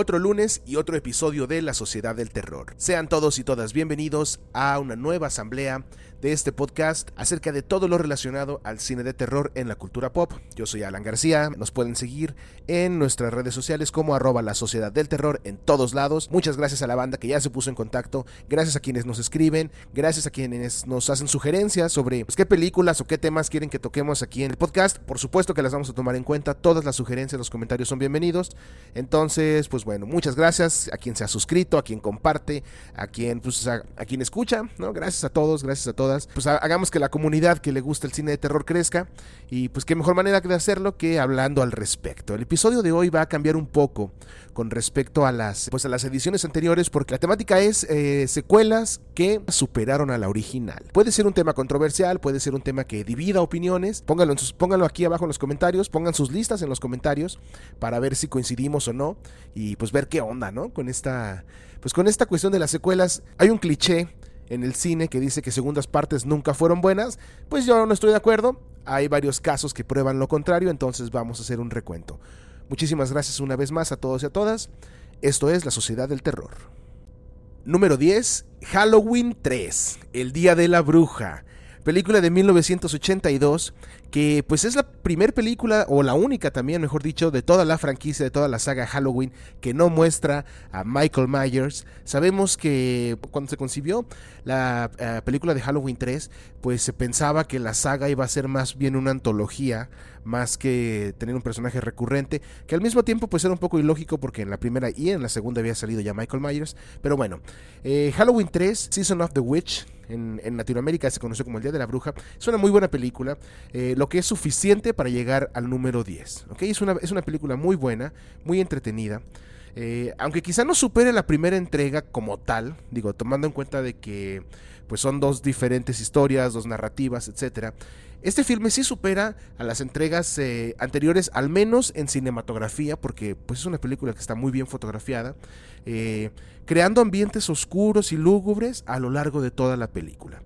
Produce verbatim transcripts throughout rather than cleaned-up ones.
otro lunes y otro episodio de La Sociedad del Terror. Sean todos y todas bienvenidos a una nueva asamblea de este podcast acerca de todo lo relacionado al cine de terror en la cultura pop. Yo soy Alan García, nos pueden seguir en nuestras redes sociales como arroba La Sociedad del Terror en todos lados. Muchas gracias a la banda que ya se puso en contacto, gracias a quienes nos escriben, gracias a quienes nos hacen sugerencias sobre pues, qué películas o qué temas quieren que toquemos aquí en el podcast. Por supuesto que las vamos a tomar en cuenta, todas las sugerencias, los comentarios son bienvenidos. Entonces, pues bueno, muchas gracias a quien se ha suscrito, a quien comparte, a quien, pues, a, a quien escucha, ¿no? Gracias a todos, gracias a todas. Pues hagamos que la comunidad que le gusta el cine de terror crezca, y pues qué mejor manera de hacerlo que hablando al respecto. El episodio de hoy va a cambiar un poco con respecto a las, pues a las ediciones anteriores, porque la temática es eh, secuelas que superaron a la original. Puede ser un tema controversial, puede ser un tema que divida opiniones. Pónganlo, en sus, pónganlo aquí abajo en los comentarios, pongan sus listas en los comentarios para ver si coincidimos o no, y pues ver qué onda, ¿no? Con esta, pues con esta cuestión de las secuelas. Hay un cliché en el cine que dice que segundas partes nunca fueron buenas, pues yo no estoy de acuerdo. Hay varios casos que prueban lo contrario, entonces vamos a hacer un recuento. Muchísimas gracias una vez más a todos y a todas. Esto es La Sociedad del Terror. Número diez, Halloween tres, El Día de la Bruja. Película de mil novecientos ochenta y dos, que pues es la primer película, o la única también, mejor dicho, de toda la franquicia, de toda la saga Halloween, que no muestra a Michael Myers. Sabemos que cuando se concibió la uh, película de Halloween tres, pues se pensaba que la saga iba a ser más bien una antología, más que tener un personaje recurrente, que al mismo tiempo pues era un poco ilógico, porque en la primera y en la segunda había salido ya Michael Myers. Pero bueno, eh, Halloween tres, Season of the Witch, en, en Latinoamérica se conoció como El Día de la Bruja. Es una muy buena película, eh, lo que es suficiente para llegar al número diez, ¿okay? Es una, es una película muy buena, muy entretenida. Eh, aunque quizá no supere la primera entrega como tal, digo, tomando en cuenta de que pues son dos diferentes historias, dos narrativas, etcétera. Este filme sí supera a las entregas eh, anteriores, al menos en cinematografía, porque pues es una película que está muy bien fotografiada, eh, creando ambientes oscuros y lúgubres a lo largo de toda la película.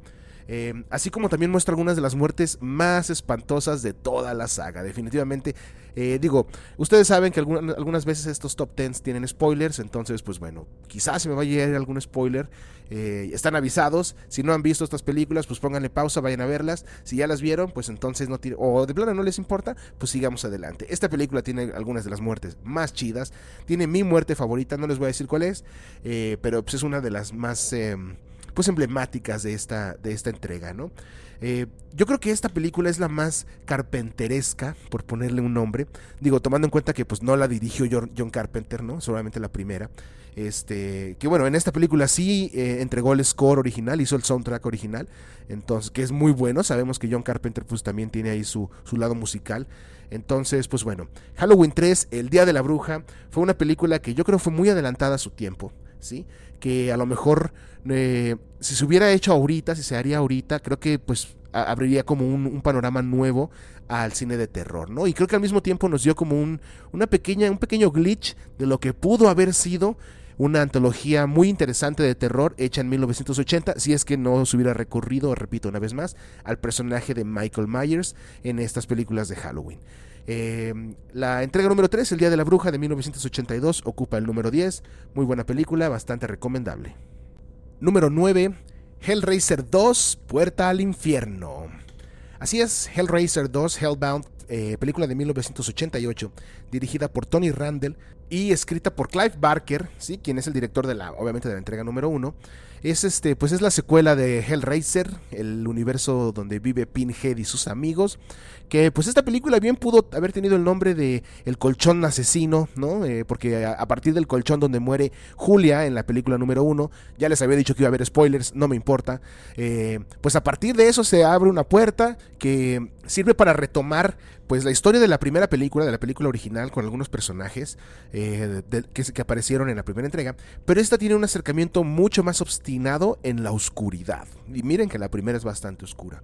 Eh, así como también muestra algunas de las muertes más espantosas de toda la saga. Definitivamente, eh, digo, ustedes saben que alguna, algunas veces estos top diez tienen spoilers, entonces pues bueno, quizás se me va a llegar algún spoiler. eh, Están avisados, si no han visto estas películas, pues pónganle pausa, vayan a verlas. Si ya las vieron, pues entonces no tire, o de plano no les importa, pues sigamos adelante. Esta película tiene algunas de las muertes más chidas, tiene mi muerte favorita, no les voy a decir cuál es, eh, pero pues es una de las más... Eh, pues emblemáticas de esta, de esta entrega, ¿no? Eh, yo creo que esta película es la más carpenteresca, por ponerle un nombre. Digo, tomando en cuenta que pues no la dirigió John Carpenter, ¿no? Solamente la primera. Este, que bueno, en esta película sí eh, entregó el score original, hizo el soundtrack original, entonces, que es muy bueno. Sabemos que John Carpenter pues también tiene ahí su, su lado musical. Entonces, pues bueno, Halloween tres, El Día de la Bruja, fue una película que yo creo fue muy adelantada a su tiempo, ¿sí? Que a lo mejor eh, si se hubiera hecho ahorita, si se haría ahorita, creo que pues a- abriría como un, un panorama nuevo al cine de terror, ¿no? Y creo que al mismo tiempo nos dio como un, una pequeña, un pequeño glitch de lo que pudo haber sido una antología muy interesante de terror hecha en mil novecientos ochenta, si es que no se hubiera recurrido, repito una vez más, al personaje de Michael Myers en estas películas de Halloween. Eh, la entrega número tres, El Día de la Bruja de mil novecientos ochenta y dos, ocupa el número diez. Muy buena película, bastante recomendable. Número nueve, Hellraiser dos, Puerta al Infierno. Así es, Hellraiser dos, Hellbound, eh, película de mil novecientos ochenta y ocho, dirigida por Tony Randall y escrita por Clive Barker, ¿sí? Quien es el director de la, obviamente, de la entrega número uno. Es este, pues es la secuela de Hellraiser, el universo donde vive Pinhead y sus amigos. Que pues esta película bien pudo haber tenido el nombre de El Colchón Asesino, ¿no? Eh, porque a, a partir del colchón donde muere Julia en la película número uno, ya les había dicho que iba a haber spoilers, no me importa. Eh, pues a partir de eso se abre una puerta que sirve para retomar pues la historia de la primera película, de la película original, con algunos personajes eh, de, de, que, que aparecieron en la primera entrega. Pero esta tiene un acercamiento mucho más obstinado en la oscuridad, y miren que la primera es bastante oscura,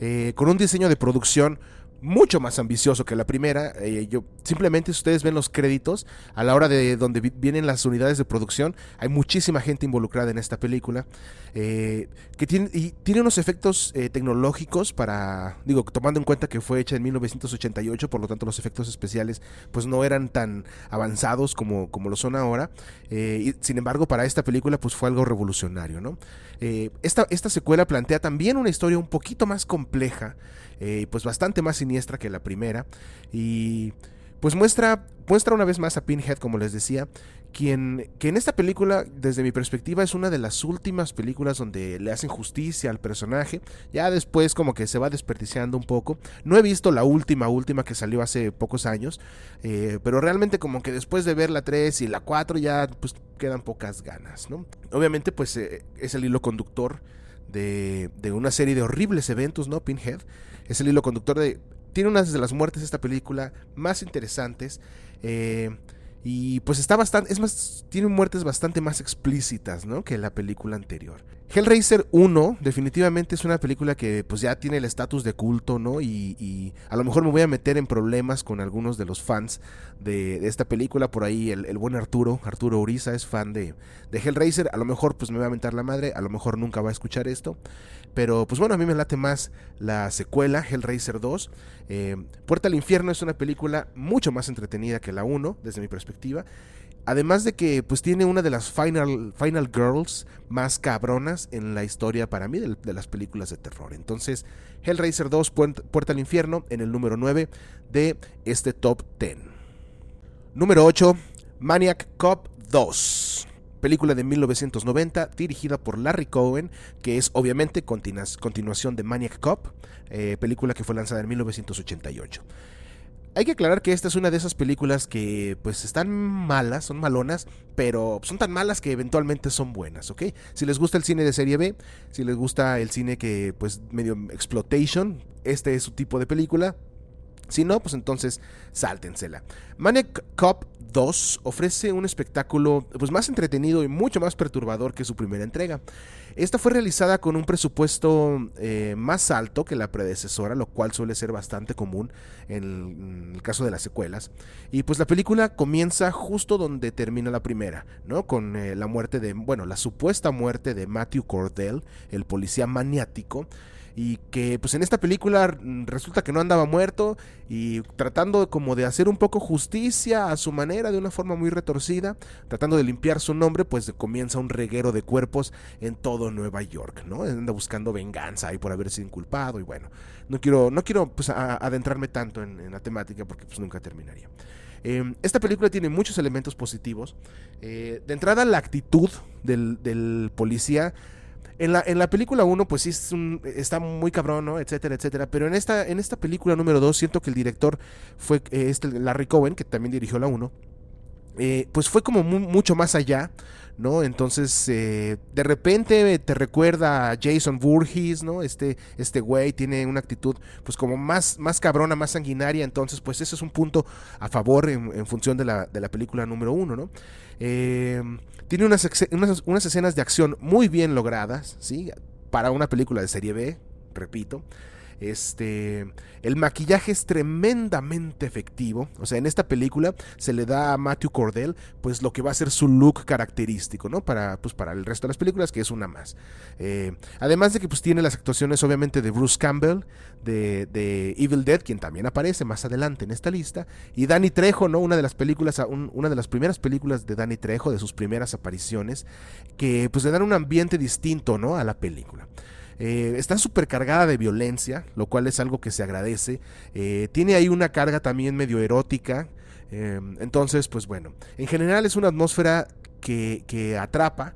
eh, con un diseño de producción mucho más ambicioso que la primera. Eh, yo, simplemente si ustedes ven los créditos, a la hora de donde vi, vienen las unidades de producción, hay muchísima gente involucrada en esta película, eh, que tiene, y tiene unos efectos eh, tecnológicos para, digo, tomando en cuenta que fue hecha en mil novecientos ochenta y ocho, por lo tanto los efectos especiales pues no eran tan avanzados como, como lo son ahora, eh, y sin embargo para esta película pues fue algo revolucionario, ¿no? Eh, esta, esta secuela plantea también una historia un poquito más compleja, eh, pues bastante más siniestra que la primera, y pues muestra, muestra una vez más a Pinhead, como les decía, quien que en esta película, desde mi perspectiva, es una de las últimas películas donde le hacen justicia al personaje. Ya después como que se va desperdiciando un poco. No he visto la última, última que salió hace pocos años, eh, pero realmente como que después de ver la tres y la cuatro ya pues quedan pocas ganas, ¿no? Obviamente pues eh, es el hilo conductor de, de una serie de horribles eventos, ¿no? Pinhead es el hilo conductor de... Tiene una de las muertes de esta película más interesantes, eh, y pues está bastante, es más, tiene muertes bastante más explícitas, ¿no?, que la película anterior. Hellraiser uno definitivamente es una película que pues ya tiene el estatus de culto, ¿no? Y, y a lo mejor me voy a meter en problemas con algunos de los fans de, de esta película. Por ahí el, el buen Arturo, Arturo Uriza es fan de, de Hellraiser. A lo mejor pues me va a mentar la madre, a lo mejor nunca va a escuchar esto. Pero pues bueno, a mí me late más la secuela, Hellraiser dos. Eh, Puerta al Infierno es una película mucho más entretenida que la uno, desde mi perspectiva. Además de que pues tiene una de las Final, Final Girls más cabronas en la historia para mí de, de las películas de terror. Entonces, Hellraiser dos, Puerta al Infierno, en el número nueve de este top diez. Número ocho, Maniac Cop dos. Película de mil novecientos noventa, dirigida por Larry Cohen, que es obviamente continu- continuación de Maniac Cop, eh, película que fue lanzada en mil novecientos ochenta y ocho. Hay que aclarar que esta es una de esas películas que pues están malas, son malonas, pero son tan malas que eventualmente son buenas, ¿ok? Si les gusta el cine de serie B, si les gusta el cine que pues medio exploitation, este es su tipo de película. Si no, pues entonces sáltensela. Maniac Cop dos ofrece un espectáculo pues más entretenido y mucho más perturbador que su primera entrega. Esta fue realizada con un presupuesto eh, más alto que la predecesora, lo cual suele ser bastante común en el caso de las secuelas. Y pues la película comienza justo donde termina la primera, ¿no? Con eh, la muerte de, bueno, la supuesta muerte de Matthew Cordell, el policía maniático. Y que pues en esta película resulta que no andaba muerto, y tratando como de hacer un poco justicia a su manera, de una forma muy retorcida, tratando de limpiar su nombre, pues comienza un reguero de cuerpos en todo Nueva York, ¿no? Anda buscando venganza ahí por haber sido inculpado. Y bueno, no quiero, no quiero pues a, a adentrarme tanto en, en la temática, porque pues nunca terminaría. Eh, esta película tiene muchos elementos positivos. Eh, de entrada, la actitud del, del policía. En la, en la película uno, pues sí, es un, está muy cabrón, ¿no? Etcétera, etcétera. Pero en esta, en esta película número dos, siento que el director fue eh, este Larry Cohen, que también dirigió la uno, eh, pues fue como mu- mucho más allá, ¿no? Entonces, eh, de repente te recuerda a Jason Voorhees, ¿no? Este, este güey tiene una actitud, pues como más, más cabrona, más sanguinaria. Entonces, pues eso es un punto a favor en, en función de la, de la película número uno, ¿no? Eh... Tiene unas, unas, unas escenas de acción muy bien logradas, ¿sí? Para una película de serie B, repito. Este, el maquillaje es tremendamente efectivo. O sea, en esta película se le da a Matthew Cordell pues lo que va a ser su look característico, ¿no? Para, pues, para el resto de las películas, que es una más. Eh, además de que pues tiene las actuaciones obviamente de Bruce Campbell, de, de Evil Dead, quien también aparece más adelante en esta lista, y Danny Trejo, ¿no? Una de las películas, un, una de las primeras películas de Danny Trejo, de sus primeras apariciones, que pues le dan un ambiente distinto, ¿no?, a la película. Eh, está súper cargada de violencia, lo cual es algo que se agradece. Eh, tiene ahí una carga también medio erótica. Eh, entonces, pues bueno, en general es una atmósfera que, que atrapa.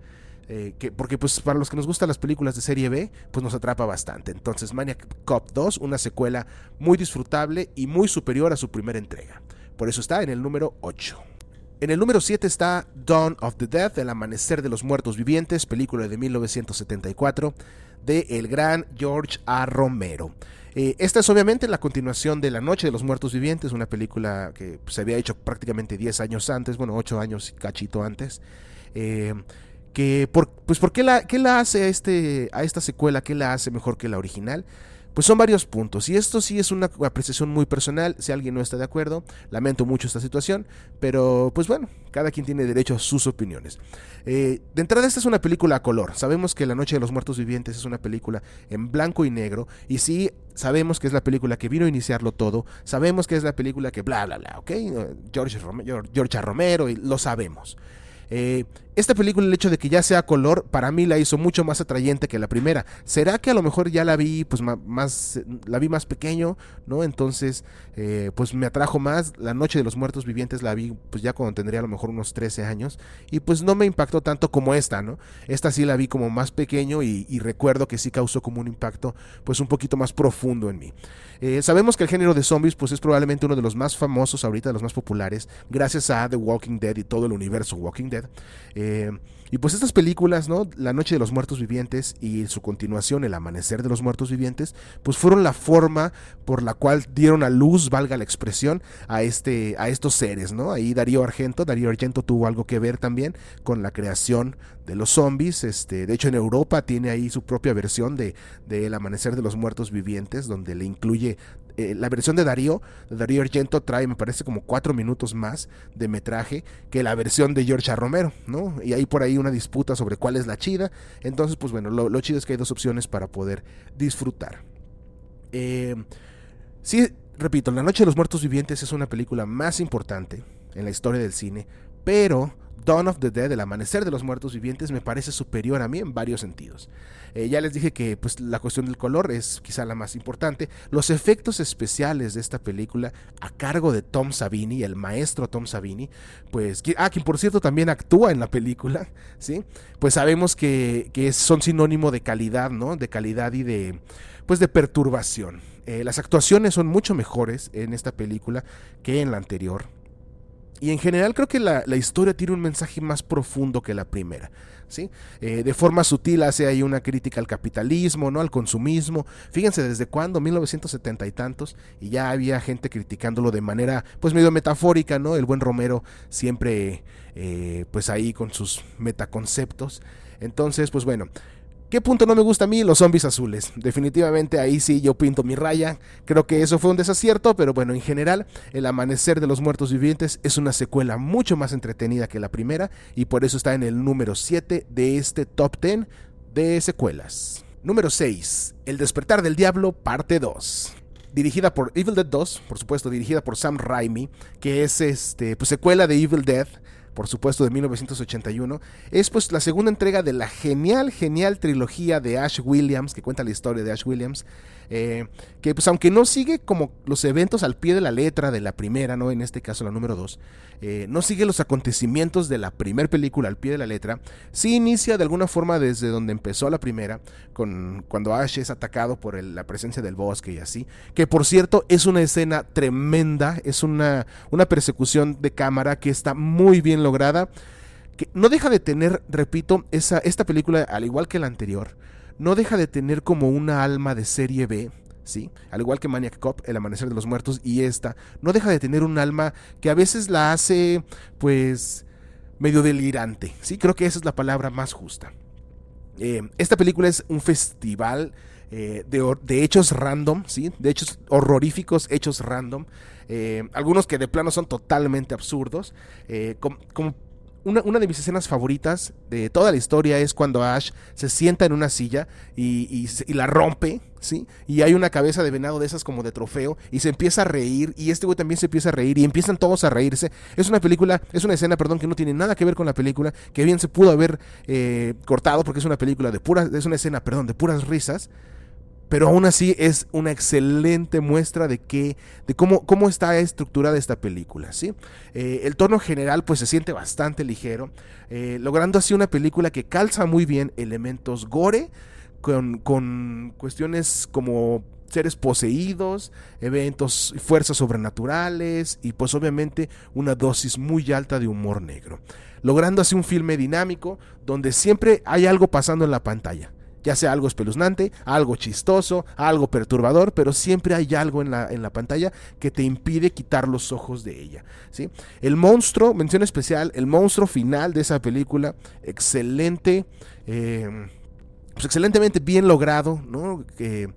Eh, que, porque pues para los que nos gustan las películas de serie B, pues nos atrapa bastante. Entonces, Maniac Cop dos, una secuela muy disfrutable y muy superior a su primera entrega. Por eso está en el número ocho. En el número siete está Dawn of the Dead, El Amanecer de los Muertos Vivientes, película de mil novecientos setenta y cuatro, de el gran George A. Romero. Eh, esta es obviamente la continuación de La Noche de los Muertos Vivientes, una película que se había hecho prácticamente diez años antes, bueno, ocho años y cachito antes. Eh, que por, pues, ¿por qué la, qué la hace a, este, a esta secuela? ¿Qué la hace mejor que la original? pues son varios puntos, y esto sí es una apreciación muy personal. Si alguien no está de acuerdo, lamento mucho esta situación, pero pues bueno, cada quien tiene derecho a sus opiniones. Eh, de entrada, esta es una película a color. Sabemos que La noche de los muertos vivientes es una película en blanco y negro, y sí, sabemos que es la película que vino a iniciarlo todo, sabemos que es la película que bla bla bla, ¿ok? George, George A. Romero, y lo sabemos. Eh, esta película, el hecho de que ya sea color, para mí la hizo mucho más atrayente que la primera. ¿Será que a lo mejor ya la vi pues más, la vi más pequeño, ¿no? Entonces eh, pues me atrajo más. La noche de los muertos vivientes la vi pues ya cuando tendría a lo mejor unos trece años, y pues no me impactó tanto como esta, ¿no? Esta sí la vi como más pequeño, y, y recuerdo que sí causó como un impacto pues un poquito más profundo en mí. Eh, sabemos que el género de zombies pues es probablemente uno de los más famosos ahorita, de los más populares, gracias a The Walking Dead y todo el universo Walking Dead. Eh, y pues estas películas, ¿no? La noche de los muertos vivientes y su continuación, El amanecer de los muertos vivientes, pues fueron la forma por la cual dieron a luz, valga la expresión, a este, a estos seres, ¿no? Ahí Darío Argento, Darío Argento tuvo algo que ver también con la creación de los zombies. Este, de hecho, en Europa tiene ahí su propia versión de, de El amanecer de los muertos vivientes, donde le incluye eh, la versión de Darío, de Darío Argento trae, me parece, como cuatro minutos más de metraje que la versión de George A. Romero, ¿no? Y hay por ahí una disputa sobre cuál es la chida. Entonces, pues bueno, lo, lo chido es que hay dos opciones para poder disfrutar. Eh, sí, repito, La noche de los muertos vivientes es una película más importante en la historia del cine, pero Dawn of the Dead, El amanecer de los muertos vivientes, me parece superior a mí en varios sentidos. Eh, ya les dije que pues, la cuestión del color es quizá la más importante. Los efectos especiales de esta película, a cargo de Tom Savini, el maestro Tom Savini, pues, que, ah, quien por cierto también actúa en la película, ¿sí? Pues sabemos que, que son sinónimo de calidad, ¿no? De calidad y de, pues, de perturbación. Eh, las actuaciones son mucho mejores en esta película que en la anterior. Y en general creo que la, la historia tiene un mensaje más profundo que la primera, ¿sí? Eh, de forma sutil hace ahí una crítica al capitalismo, ¿no? Al consumismo. Fíjense desde cuándo, mil novecientos setenta y tantos, y ya había gente criticándolo de manera pues medio metafórica, ¿no? El buen Romero siempre eh, pues ahí con sus metaconceptos. Entonces, pues bueno, ¿qué punto no me gusta a mí? Los zombies azules. Definitivamente ahí sí yo pinto mi raya. Creo que eso fue un desacierto, pero bueno, en general, El amanecer de los muertos vivientes es una secuela mucho más entretenida que la primera, y por eso está en el número siete de este top diez de secuelas. Número seis, El despertar del diablo parte dos. Dirigida por Evil Dead dos, por supuesto, dirigida por Sam Raimi, que es este, pues, secuela de Evil Dead, por supuesto, de mil novecientos ochenta y uno, es pues la segunda entrega de la genial, genial trilogía de Ash Williams, que cuenta la historia de Ash Williams, eh, que pues aunque no sigue como los eventos al pie de la letra de la primera, ¿no? En este caso la número dos, eh, no sigue los acontecimientos de la primera película al pie de la letra, sí inicia de alguna forma desde donde empezó la primera, con, cuando Ash es atacado por el, la presencia del bosque y así, que por cierto es una escena tremenda, es una, una persecución de cámara que está muy bien lograda, que no deja de tener, repito, esa, esta película, al igual que la anterior, no deja de tener como una alma de serie B, ¿sí? Al igual que Maniac Cop, El amanecer de los muertos, y esta, no deja de tener un alma que a veces la hace, pues, medio delirante, ¿sí? Creo que esa es la palabra más justa. Eh, esta película es un festival eh, de, de hechos random, ¿sí? De hechos horroríficos, hechos random, eh, algunos que de plano son totalmente absurdos, eh, como, como Una, una de mis escenas favoritas de toda la historia es cuando Ash se sienta en una silla y, y, y la rompe, ¿sí? Y hay una cabeza de venado de esas como de trofeo y se empieza a reír, y este güey también se empieza a reír, y empiezan todos a reírse. Es una película, es una escena, perdón, que no tiene nada que ver con la película, que bien se pudo haber eh, cortado, porque es una película de puras, es una escena, perdón, de puras risas. Pero aún así es una excelente muestra de que, de cómo, cómo está estructurada esta película, ¿sí? Eh, el tono general pues se siente bastante ligero, eh, logrando así una película que calza muy bien elementos gore con, con cuestiones como seres poseídos, eventos, fuerzas sobrenaturales y pues obviamente una dosis muy alta de humor negro, logrando así un filme dinámico donde siempre hay algo pasando en la pantalla. Ya sea algo espeluznante, algo chistoso, algo perturbador, pero siempre hay algo en la, en la pantalla que te impide quitar los ojos de ella, ¿sí? El monstruo, mención especial, el monstruo final de esa película, excelente, eh, pues excelentemente bien logrado, ¿no? Eh,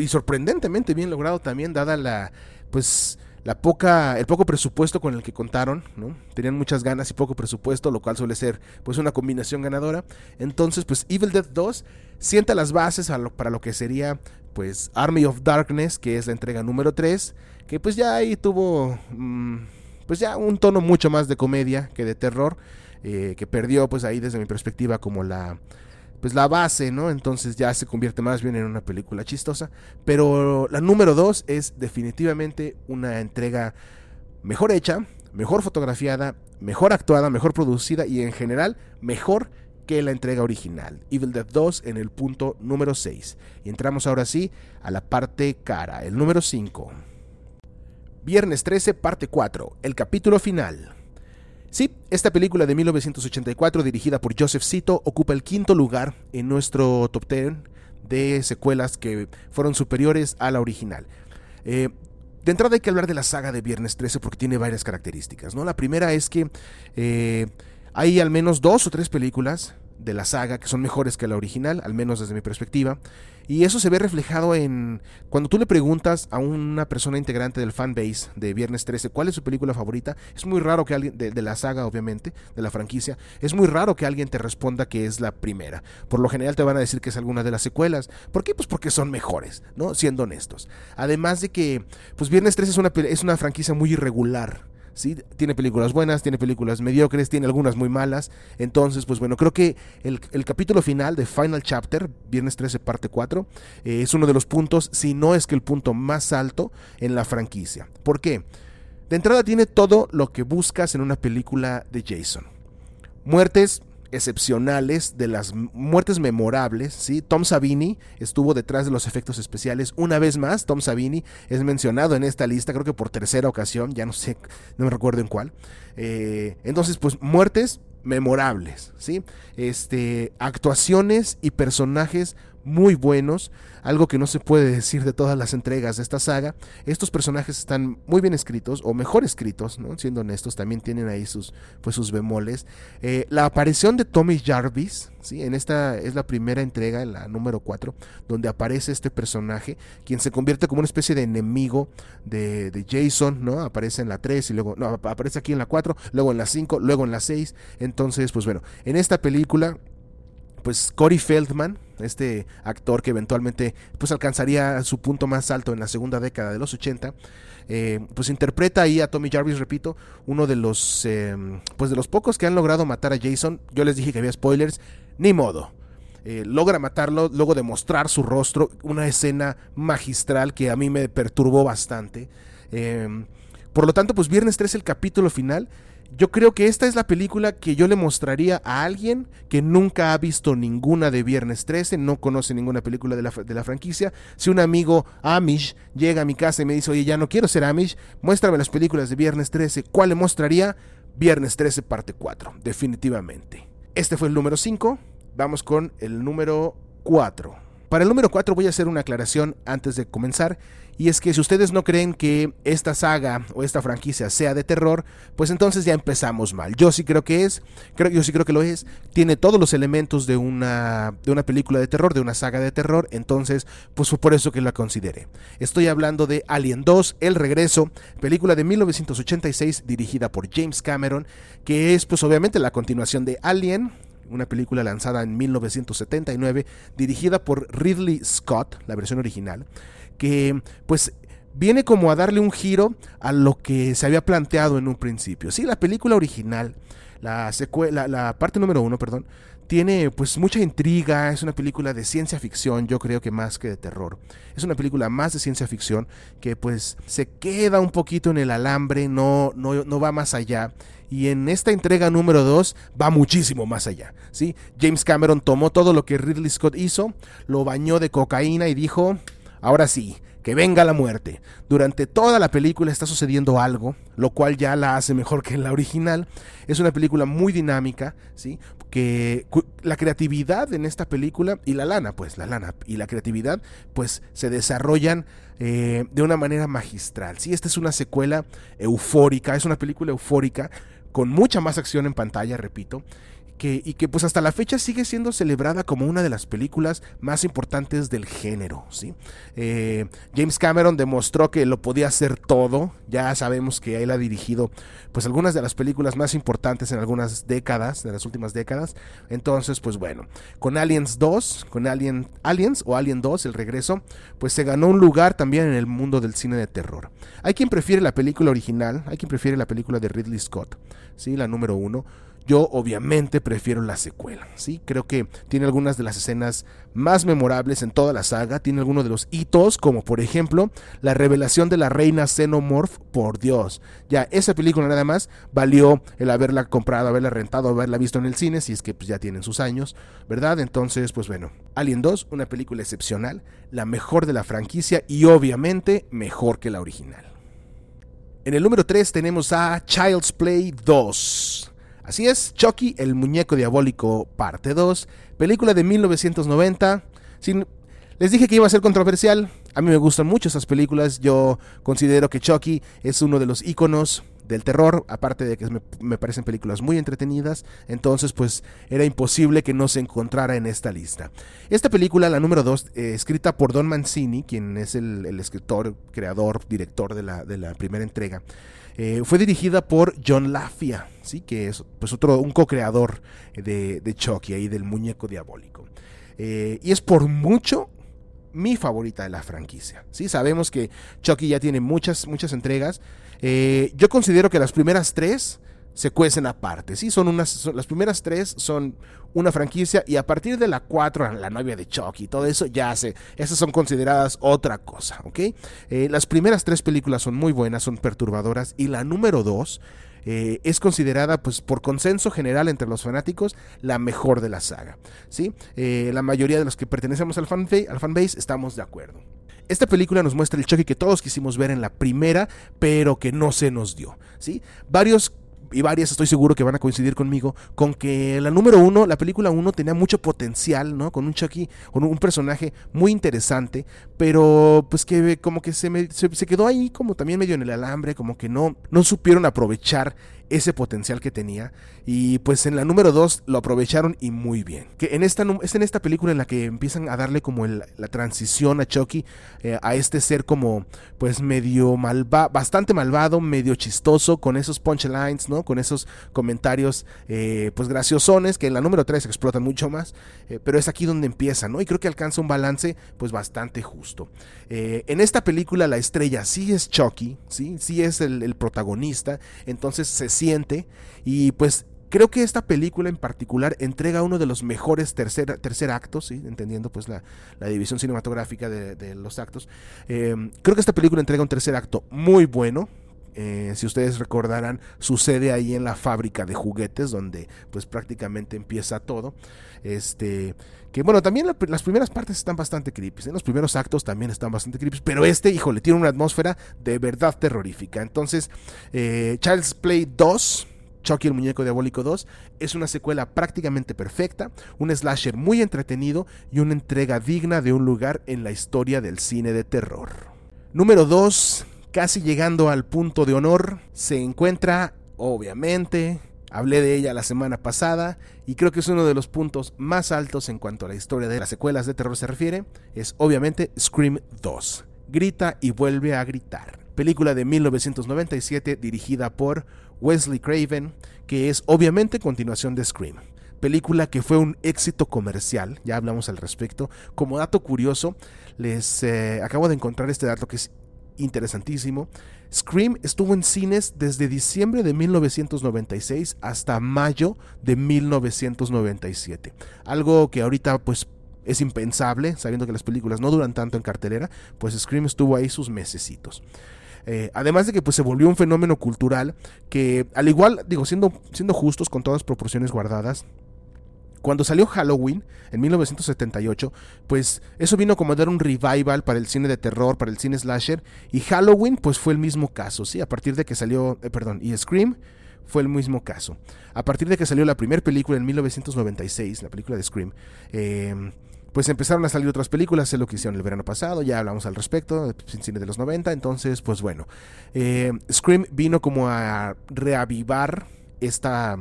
Y sorprendentemente bien logrado también, dada la, pues, la poca, el poco presupuesto con el que contaron, ¿no? Tenían muchas ganas y poco presupuesto, lo cual suele ser, pues, una combinación ganadora. Entonces, pues, Evil Dead dos sienta las bases a lo, para lo que sería, pues, Army of Darkness, que es la entrega número tres, que pues ya ahí tuvo, mmm, pues ya un tono mucho más de comedia que de terror, eh, que perdió, pues, ahí desde mi perspectiva como la... pues la base, ¿no? Entonces ya se convierte más bien en una película chistosa. Pero la número dos es definitivamente una entrega mejor hecha, mejor fotografiada, mejor actuada, mejor producida y en general mejor que la entrega original. Evil Dead dos en el punto número seis. Y entramos ahora sí a la parte cara, el número cinco. Viernes trece parte cuatro, el capítulo final. Sí, esta película de mil novecientos ochenta y cuatro, dirigida por Joseph Zito, ocupa el quinto lugar en nuestro top diez de secuelas que fueron superiores a la original. Eh, de entrada hay que hablar de la saga de Viernes trece porque tiene varias características, ¿no? La primera es que eh, hay al menos dos o tres películas de la saga que son mejores que la original, al menos desde mi perspectiva. Y eso se ve reflejado en cuando tú le preguntas a una persona integrante del fanbase de Viernes trece cuál es su película favorita. Es muy raro que alguien, de, de la saga obviamente, de la franquicia, es muy raro que alguien te responda que es la primera. Por lo general te van a decir que es alguna de las secuelas. ¿Por qué? Pues porque son mejores, ¿no? Siendo honestos. Además de que, pues Viernes trece es una, es una franquicia muy irregular. Sí, tiene películas buenas, tiene películas mediocres, tiene algunas muy malas. Entonces, pues bueno, creo que el, el capítulo final de Final Chapter, Viernes trece parte cuatro, eh, es uno de los puntos, si no es que el punto más alto en la franquicia. ¿Por qué? De entrada tiene todo lo que buscas en una película de Jason. Muertes excepcionales, de las muertes memorables, ¿sí? Tom Savini estuvo detrás de los efectos especiales. Una vez más, Tom Savini es mencionado en esta lista, creo que por tercera ocasión, ya no sé, no me recuerdo en cuál. Eh, entonces, pues, muertes memorables, ¿sí? Este, actuaciones y personajes muy buenos, algo que no se puede decir de todas las entregas de esta saga. Estos personajes están muy bien escritos, o mejor escritos, ¿no? Siendo honestos, también tienen ahí sus, pues, sus bemoles. Eh, la aparición de Tommy Jarvis, ¿sí? En esta es la primera entrega, la número cuatro, donde aparece este personaje, quien se convierte como una especie de enemigo de, de Jason, ¿no? Aparece en la tres y luego, no, aparece aquí en la cuatro, luego en la cinco, luego en la seis. Entonces, pues bueno, en esta película, pues Corey Feldman, este actor que eventualmente pues alcanzaría su punto más alto en la segunda década de los ochenta, eh, pues interpreta ahí a Tommy Jarvis, repito, uno de los eh, pues de los pocos que han logrado matar a Jason. Yo les dije que había spoilers, ni modo. Eh, logra matarlo, luego de mostrar su rostro, una escena magistral que a mí me perturbó bastante. Eh, por lo tanto, pues Viernes trece, el capítulo final. Yo creo que esta es la película que yo le mostraría a alguien que nunca ha visto ninguna de Viernes trece, no conoce ninguna película de la, de la franquicia. Si un amigo Amish llega a mi casa y me dice, oye, ya no quiero ser Amish, muéstrame las películas de Viernes trece, ¿cuál le mostraría? Viernes trece parte cuatro, definitivamente. Este fue el número cinco, vamos con el número cuatro. Para el número cuatro voy a hacer una aclaración antes de comenzar. Y es que si ustedes no creen que esta saga o esta franquicia sea de terror, pues entonces ya empezamos mal. Yo sí creo que es, creo, yo sí creo que lo es. Tiene todos los elementos de una, de una película de terror, de una saga de terror. Entonces, pues fue por eso que la consideré. Estoy hablando de Alien dos, El Regreso, película de mil novecientos ochenta y seis dirigida por James Cameron, que es pues obviamente la continuación de Alien, una película lanzada en mil novecientos setenta y nueve, dirigida por Ridley Scott, la versión original, que pues viene como a darle un giro a lo que se había planteado en un principio. Sí, la película original, la secuela, la parte número uno, perdón, tiene pues mucha intriga, es una película de ciencia ficción, yo creo que más que de terror. Es una película más de ciencia ficción que pues se queda un poquito en el alambre, no, no, no va más allá. Y en esta entrega número dos va muchísimo más allá, ¿sí? James Cameron tomó todo lo que Ridley Scott hizo, lo bañó de cocaína y dijo, ahora sí, que venga la muerte. Durante toda la película está sucediendo algo, lo cual ya la hace mejor que la original. Es una película muy dinámica, ¿sí? Que la creatividad en esta película y la lana, pues la lana y la creatividad, pues se desarrollan eh, de una manera magistral, ¿sí? Esta es una secuela eufórica, es una película eufórica con mucha más acción en pantalla, repito, que, y que pues hasta la fecha sigue siendo celebrada como una de las películas más importantes del género, ¿sí? Eh, James Cameron demostró que lo podía hacer todo. Ya sabemos que él ha dirigido pues algunas de las películas más importantes en algunas décadas, de las últimas décadas. Entonces, pues bueno, con Aliens dos, con Alien, Aliens o Alien dos, El Regreso, pues se ganó un lugar también en el mundo del cine de terror. Hay quien prefiere la película original, hay quien prefiere la película de Ridley Scott, ¿sí? La número uno. Yo obviamente prefiero la secuela, ¿sí? Creo que tiene algunas de las escenas más memorables en toda la saga, tiene algunos de los hitos, como por ejemplo la revelación de la reina Xenomorph. Por Dios, ya esa película nada más valió el haberla comprado, haberla rentado, haberla visto en el cine, si es que pues, ya tienen sus años, ¿verdad? Entonces, pues bueno, Alien dos, una película excepcional, la mejor de la franquicia y obviamente mejor que la original. En el número tres tenemos a Child's Play dos. Así es, Chucky, el muñeco diabólico, parte dos, película de mil novecientos noventa. Sin, les dije que iba a ser controversial, a mí me gustan mucho esas películas, yo considero que Chucky es uno de los íconos del terror, aparte de que me, me parecen películas muy entretenidas, entonces pues era imposible que no se encontrara en esta lista. Esta película, la número dos, eh, escrita por Don Mancini, quien es el, el escritor, creador, director de la, de la primera entrega, Eh, fue dirigida por John Lafia, ¿sí? Que es pues otro, un co-creador de, de Chucky y del muñeco diabólico. Eh, y es por mucho mi favorita de la franquicia, ¿sí? Sabemos que Chucky ya tiene muchas, muchas entregas. Eh, yo considero que las primeras tres se cuecen aparte, ¿sí? Son unas, son, las primeras tres son una franquicia y a partir de la cuatro, la novia de Chucky y todo eso, ya se, esas son consideradas otra cosa, ¿ok? Eh, las primeras tres películas son muy buenas, son perturbadoras y la número dos eh, es considerada, pues, por consenso general entre los fanáticos, la mejor de la saga, ¿sí? Eh, la mayoría de los que pertenecemos al fanbase, al fanbase estamos de acuerdo. Esta película nos muestra el Chucky que todos quisimos ver en la primera, pero que no se nos dio, ¿sí? Varios y varias estoy seguro que van a coincidir conmigo con que la número uno, la película uno tenía mucho potencial, ¿no? Con un Chucky, con un personaje muy interesante, pero pues que como que se, me, se, se quedó ahí como también medio en el alambre, como que no, no supieron aprovechar ese potencial que tenía, y pues en la número dos lo aprovecharon y muy bien. Que en esta, es en esta película en la que empiezan a darle como el, la transición a Chucky, eh, a este ser como pues medio malvado, bastante malvado, medio chistoso, con esos punchlines, ¿no? Con esos comentarios eh, pues graciosones, que en la número tres explotan mucho más, eh, pero es aquí donde empieza, ¿no? Y creo que alcanza un balance pues bastante justo. Eh, en esta película la estrella sí es Chucky, sí, sí es el, el protagonista, entonces se siente, y pues creo que esta película en particular entrega uno de los mejores tercer, tercer actos, ¿sí? Entendiendo pues la, la división cinematográfica de, de los actos, eh, creo que esta película entrega un tercer acto muy bueno. Eh, si ustedes recordarán, sucede ahí en la fábrica de juguetes, donde pues prácticamente empieza todo. Este, que bueno, también la, las primeras partes están bastante creepy, ¿eh? Los primeros actos también están bastante creepy, pero este, híjole, tiene una atmósfera de verdad terrorífica. Entonces, eh, Child's Play dos, Chucky el muñeco diabólico dos, es una secuela prácticamente perfecta, un slasher muy entretenido y una entrega digna de un lugar en la historia del cine de terror. Número dos, casi llegando al punto de honor, se encuentra, obviamente, hablé de ella la semana pasada y creo que es uno de los puntos más altos en cuanto a la historia de las secuelas de terror se refiere, es obviamente Scream dos, Grita y vuelve a gritar. Película de mil novecientos noventa y siete dirigida por Wes Craven, que es obviamente continuación de Scream. Película que fue un éxito comercial, ya hablamos al respecto. Como dato curioso, les eh, acabo de encontrar este dato que es interesantísimo. Scream estuvo en cines desde diciembre de mil novecientos noventa y seis hasta mayo de mil novecientos noventa y siete, algo que ahorita pues es impensable, sabiendo que las películas no duran tanto en cartelera, pues Scream estuvo ahí sus mesecitos. Eh, además de que pues se volvió un fenómeno cultural que, al igual, digo, siendo, siendo justos, con todas proporciones guardadas, cuando salió Halloween en mil novecientos setenta y ocho, pues eso vino como a dar un revival para el cine de terror, para el cine slasher, y Halloween pues fue el mismo caso, ¿sí? A partir de que salió, eh, perdón, y Scream fue el mismo caso. A partir de que salió la primera película en mil novecientos noventa y seis, la película de Scream, eh... pues empezaron a salir otras películas, sé lo que hicieron el verano pasado, ya hablamos al respecto, cine de los noventa, entonces pues bueno, eh, Scream vino como a reavivar esta,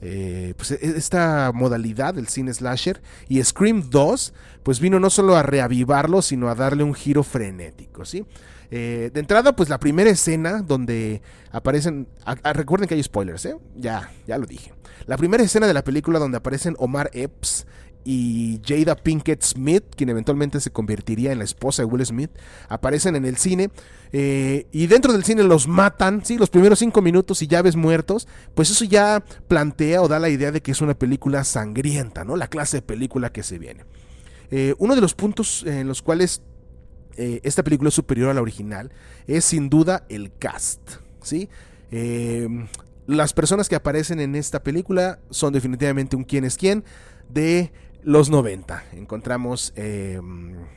eh, pues esta modalidad del cine slasher, y Scream dos pues vino no solo a reavivarlo, sino a darle un giro frenético, ¿sí? Eh, de entrada, pues la primera escena donde aparecen, a, a, recuerden que hay spoilers, ¿eh? Ya, ya lo dije. La primera escena de la película donde aparecen Omar Epps y Jada Pinkett Smith, quien eventualmente se convertiría en la esposa de Will Smith, aparecen en el cine, eh, y dentro del cine los matan, ¿sí? Los primeros cinco minutos y ya ves muertos, pues eso ya plantea o da la idea de que es una película sangrienta, ¿no? La clase de película que se viene. Eh, uno de los puntos en los cuales eh, esta película es superior a la original es sin duda el cast, ¿sí? Eh, las personas que aparecen en esta película son definitivamente un quién es quién de los noventa. Encontramos, eh,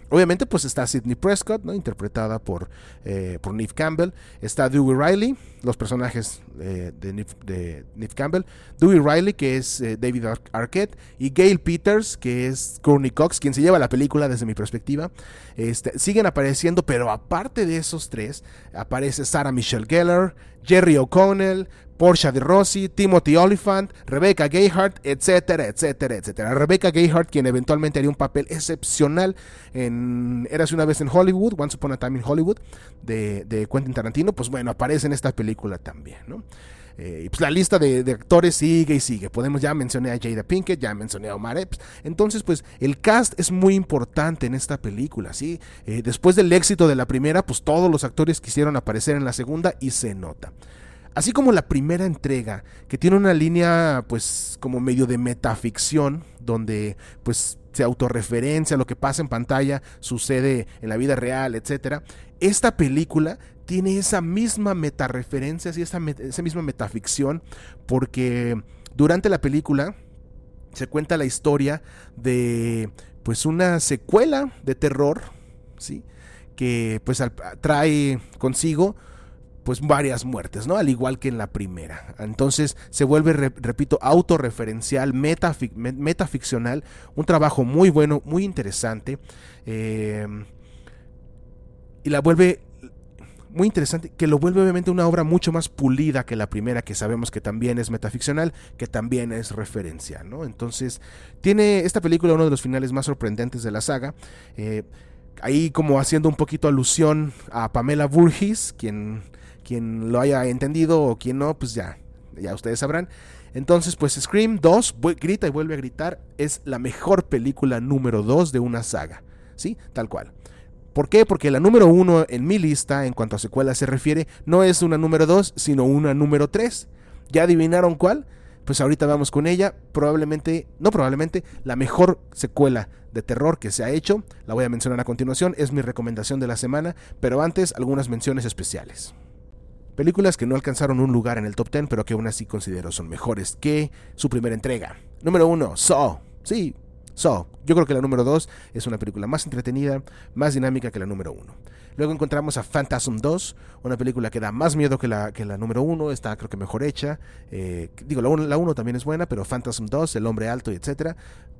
obviamente, pues está Sidney Prescott, ¿no? Interpretada por, eh, por Neve Campbell. Está Dewey Riley, los personajes eh, de, Neve, de Neve Campbell. Dewey Riley, que es eh, David Arquette. Y Gail Peters, que es Courtney Cox, quien se lleva la película desde mi perspectiva. Este, siguen apareciendo, pero aparte de esos tres, aparece Sarah Michelle Gellar, Jerry O'Connell, Portia de Rossi, Timothy Olyphant, Rebecca Gayheart, etcétera, etcétera, etcétera. Rebecca Gayheart, quien eventualmente haría un papel excepcional en Érase una vez en Hollywood, Once Upon a Time in Hollywood, de, de Quentin Tarantino, pues bueno, aparece en esta película también, ¿no? Eh, pues la lista de, de actores sigue y sigue. Podemos, ya mencioné a Jada Pinkett, ya mencioné a Omar Epps. Entonces, pues el cast es muy importante en esta película, ¿sí? Eh, después del éxito de la primera, pues todos los actores quisieron aparecer en la segunda y se nota. Así como la primera entrega, que tiene una línea pues como medio de metaficción, donde pues se autorreferencia lo que pasa en pantalla, sucede en la vida real, etcétera. Esta película tiene esa misma metareferencia y esa, met- esa misma metaficción, porque durante la película se cuenta la historia de pues una secuela de terror, ¿sí? Que pues al- trae consigo pues varias muertes, ¿no? Al igual que en la primera. Entonces se vuelve, repito, autorreferencial, metafic- metaficcional, un trabajo muy bueno, muy interesante, eh, y la vuelve muy interesante, que lo vuelve obviamente una obra mucho más pulida que la primera, que sabemos que también es metaficcional, que también es referencia, ¿no? Entonces tiene esta película uno de los finales más sorprendentes de la saga, eh, ahí como haciendo un poquito alusión a Pamela Voorhees, quien... quien lo haya entendido o quien no, pues ya, ya ustedes sabrán. Entonces, pues Scream dos, grita y vuelve a gritar, es la mejor película número dos de una saga, ¿sí? Tal cual. ¿Por qué? Porque la número uno en mi lista, en cuanto a secuelas se refiere, no es una número dos, sino una número tres. ¿Ya adivinaron cuál? Pues ahorita vamos con ella, probablemente, no probablemente, la mejor secuela de terror que se ha hecho. La voy a mencionar a continuación, es mi recomendación de la semana, pero antes algunas menciones especiales. Películas que no alcanzaron un lugar en el top diez, pero que aún así considero son mejores que su primera entrega. Número uno, Saw. Sí, Saw. Yo creo que la número dos es una película más entretenida, más dinámica que la número uno. Luego encontramos a Phantasm dos, una película que da más miedo que la, que la número uno, está creo que mejor hecha. Eh, digo, la uno, la uno también es buena, pero Phantasm dos, El Hombre Alto, etcétera,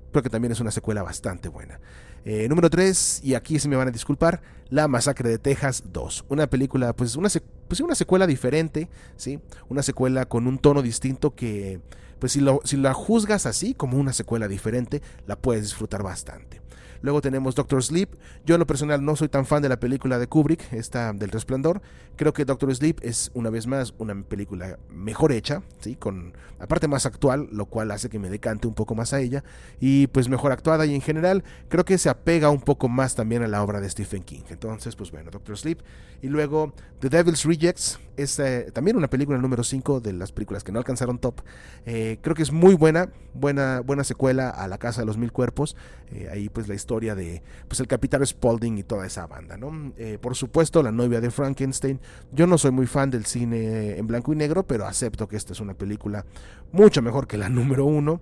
creo que también es una secuela bastante buena. Eh, número tres, y aquí se me van a disculpar, La Masacre de Texas dos. Una película, pues una, sec- pues, una secuela diferente, ¿sí? Una secuela con un tono distinto que, pues si, lo, si la juzgas así, como una secuela diferente, la puedes disfrutar bastante. Luego tenemos Doctor Sleep. Yo en lo personal no soy tan fan de la película de Kubrick, esta del Resplandor. Creo que Doctor Sleep es una vez más una película mejor hecha, ¿sí? Con aparte más actual, lo cual hace que me decante un poco más a ella. Y pues mejor actuada y en general creo que se apega un poco más también a la obra de Stephen King. Entonces pues bueno, Doctor Sleep. Y luego The Devil's Rejects es eh, también una película número cinco de las películas que no alcanzaron top. Eh, creo que es muy buena, buena, buena secuela a La Casa de los Mil Cuerpos. Eh, ahí pues la historia de pues el Capitán Spaulding y toda esa banda, ¿no? Eh, por supuesto, La Novia de Frankenstein. Yo no soy muy fan del cine en blanco y negro, pero acepto que esta es una película mucho mejor que la número uno.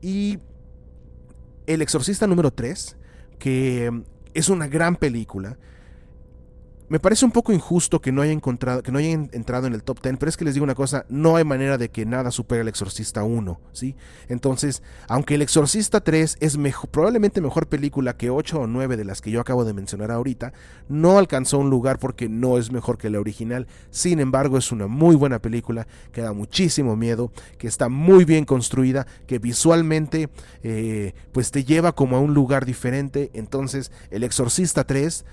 Y El Exorcista número tres, que es una gran película. Me parece un poco injusto que no haya encontrado, que no hayan entrado en el top diez, pero es que les digo una cosa, no hay manera de que nada supere al Exorcista uno, ¿sí? Entonces, aunque el Exorcista tres es mejor, probablemente mejor película que ocho o nueve de las que yo acabo de mencionar ahorita, no alcanzó un lugar porque no es mejor que la original. Sin embargo, es una muy buena película, que da muchísimo miedo, que está muy bien construida, que visualmente eh, pues te lleva como a un lugar diferente. Entonces, el Exorcista tres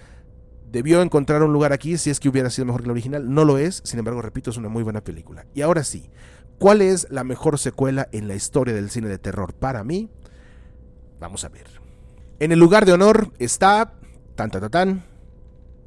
debió encontrar un lugar aquí si es que hubiera sido mejor que la original. No lo es, sin embargo, repito, es una muy buena película. Y ahora sí, ¿cuál es la mejor secuela en la historia del cine de terror? Para mí, vamos a ver. En el lugar de honor está, tan, tan, tan, tan,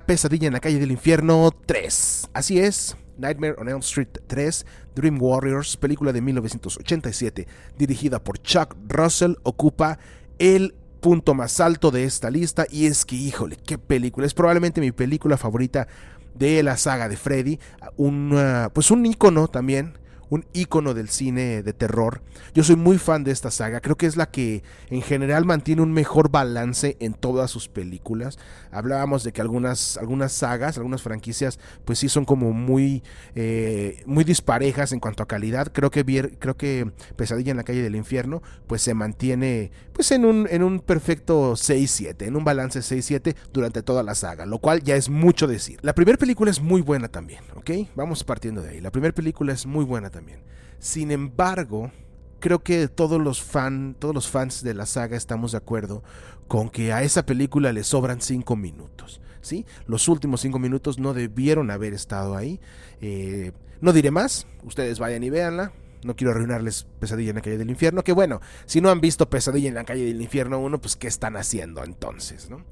Pesadilla en la calle del infierno tres. Así es, Nightmare on Elm Street tres, Dream Warriors, película de mil novecientos ochenta y siete, dirigida por Chuck Russell, ocupa el punto más alto de esta lista, y es que, híjole, qué película, es probablemente mi película favorita de la saga de Freddy, un, uh, pues un ícono también, un ícono del cine de terror. Yo soy muy fan de esta saga, creo que es la que en general mantiene un mejor balance en todas sus películas. Hablábamos de que algunas, algunas sagas, algunas franquicias, pues sí son como muy, eh, muy disparejas en cuanto a calidad. Creo que, creo que Pesadilla en la calle del infierno, pues se mantiene pues en un, en un perfecto seis siete, en un balance seis siete durante toda la saga, lo cual ya es mucho decir. La primera película es muy buena también, ¿ok? Vamos partiendo de ahí. La primera película es muy buena también. Sin embargo, creo que todos los, fan, todos los fans de la saga estamos de acuerdo con que a esa película le sobran cinco minutos, ¿sí? Los últimos cinco minutos no debieron haber estado ahí. Eh, no diré más, ustedes vayan y véanla. No quiero arruinarles Pesadilla en la calle del infierno, que bueno, si no han visto Pesadilla en la calle del infierno uno, pues ¿qué están haciendo entonces, no?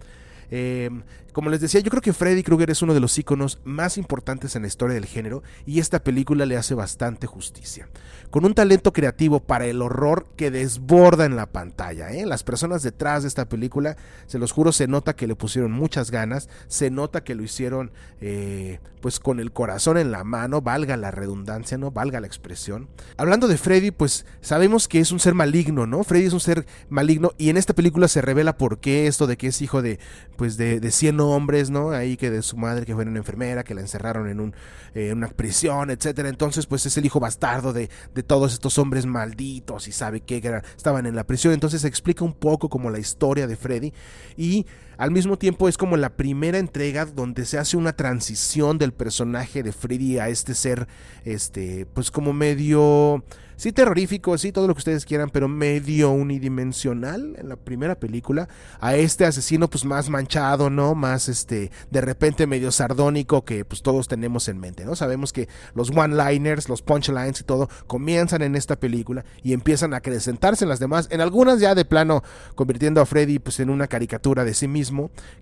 Eh, como les decía, yo creo que Freddy Krueger es uno de los íconos más importantes en la historia del género, y esta película le hace bastante justicia, con un talento creativo para el horror que desborda en la pantalla, ¿eh? Las personas detrás de esta película, se los juro, se nota que le pusieron muchas ganas, se nota que lo hicieron eh, pues con el corazón en la mano, valga la redundancia, ¿no? Valga la expresión. Hablando de Freddy, pues sabemos que es un ser maligno, ¿no? Freddy es un ser maligno, y en esta película se revela por qué, esto de que es hijo de pues de, de cien hombres, ¿no? Ahí que de su madre, que fue una enfermera, que la encerraron en un, eh, una prisión, etcétera. Entonces, pues es el hijo bastardo de, de todos estos hombres malditos, y sabe que era, estaban en la prisión. Entonces se explica un poco como la historia de Freddy, y al mismo tiempo es como la primera entrega donde se hace una transición del personaje de Freddy a este ser, este, pues como medio, sí, terrorífico, sí, todo lo que ustedes quieran, pero medio unidimensional en la primera película, a este asesino pues más manchado, ¿no? Más este, de repente medio sardónico, que pues todos tenemos en mente, ¿no? Sabemos que los one-liners, los punchlines y todo comienzan en esta película y empiezan a acrecentarse en las demás, en algunas ya de plano convirtiendo a Freddy pues en una caricatura de sí mismo,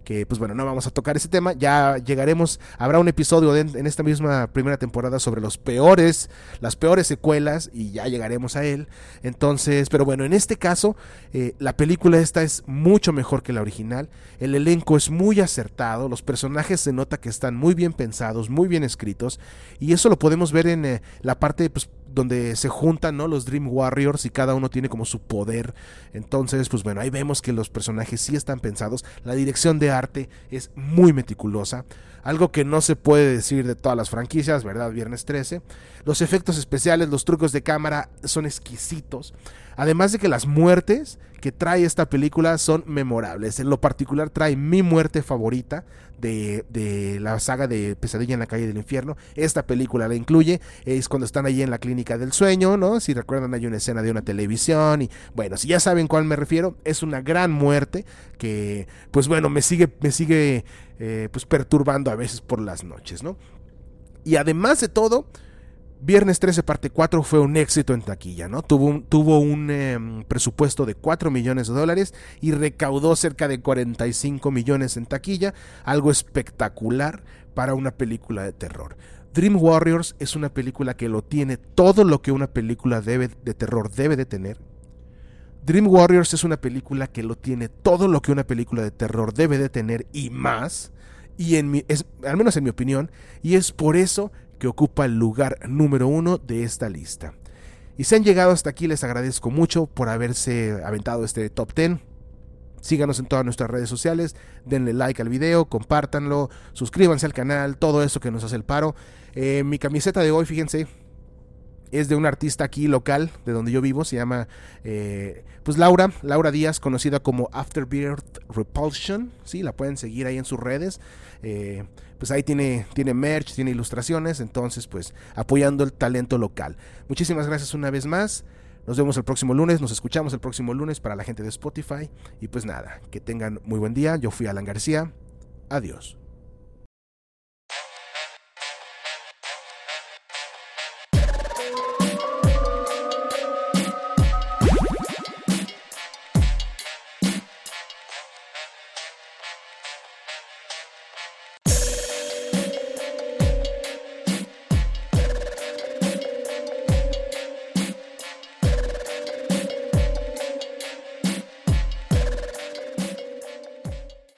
que pues bueno, no vamos a tocar ese tema, ya llegaremos, habrá un episodio de, en esta misma primera temporada sobre los peores, las peores secuelas, y ya llegaremos a él. Entonces, pero bueno, en este caso eh, la película esta es mucho mejor que la original, el elenco es muy acertado, los personajes se nota que están muy bien pensados, muy bien escritos, y eso lo podemos ver en eh, la parte pues donde se juntan, ¿no? Los Dream Warriors, y cada uno tiene como su poder. Entonces, pues bueno, ahí vemos que los personajes sí están pensados. La dirección de arte es muy meticulosa, algo que no se puede decir de todas las franquicias, ¿verdad? Viernes trece. Los efectos especiales, los trucos de cámara son exquisitos. Además de que las muertes que trae esta película son memorables. En lo particular trae mi muerte favorita de, de la saga de Pesadilla en la calle del infierno. Esta película la incluye, es cuando están allí en la clínica del sueño, ¿no? Si recuerdan, hay una escena de una televisión y bueno, si ya saben cuál me refiero, es una gran muerte que pues bueno, me sigue, me sigue eh, pues perturbando a veces por las noches, ¿no? Y además de todo, Viernes trece parte cuatro fue un éxito en taquilla, ¿no? Tuvo un, tuvo un eh, presupuesto de cuatro millones de dólares y recaudó cerca de cuarenta y cinco millones en taquilla, algo espectacular para una película de terror. Dream Warriors es una película que lo tiene todo lo que una película debe, de terror debe de tener. Dream Warriors es una película que lo tiene todo lo que una película de terror debe de tener y más, y en mi, es, al menos en mi opinión, y es por eso que ocupa el lugar número uno de esta lista. Y si han llegado hasta aquí, les agradezco mucho por haberse aventado este top diez. Síganos en todas nuestras redes sociales, denle like al video, compártanlo, suscríbanse al canal, todo eso que nos hace el paro. Eh, mi camiseta de hoy, fíjense, es de un artista aquí local, de donde yo vivo, se llama eh, pues Laura, Laura Díaz, conocida como Afterbirth Repulsion, sí, la pueden seguir ahí en sus redes, eh, pues ahí tiene, tiene merch, tiene ilustraciones, entonces pues apoyando el talento local. Muchísimas gracias una vez más. Nos vemos el próximo lunes, nos escuchamos el próximo lunes para la gente de Spotify. Y pues nada, que tengan muy buen día. Yo fui Alan García. Adiós.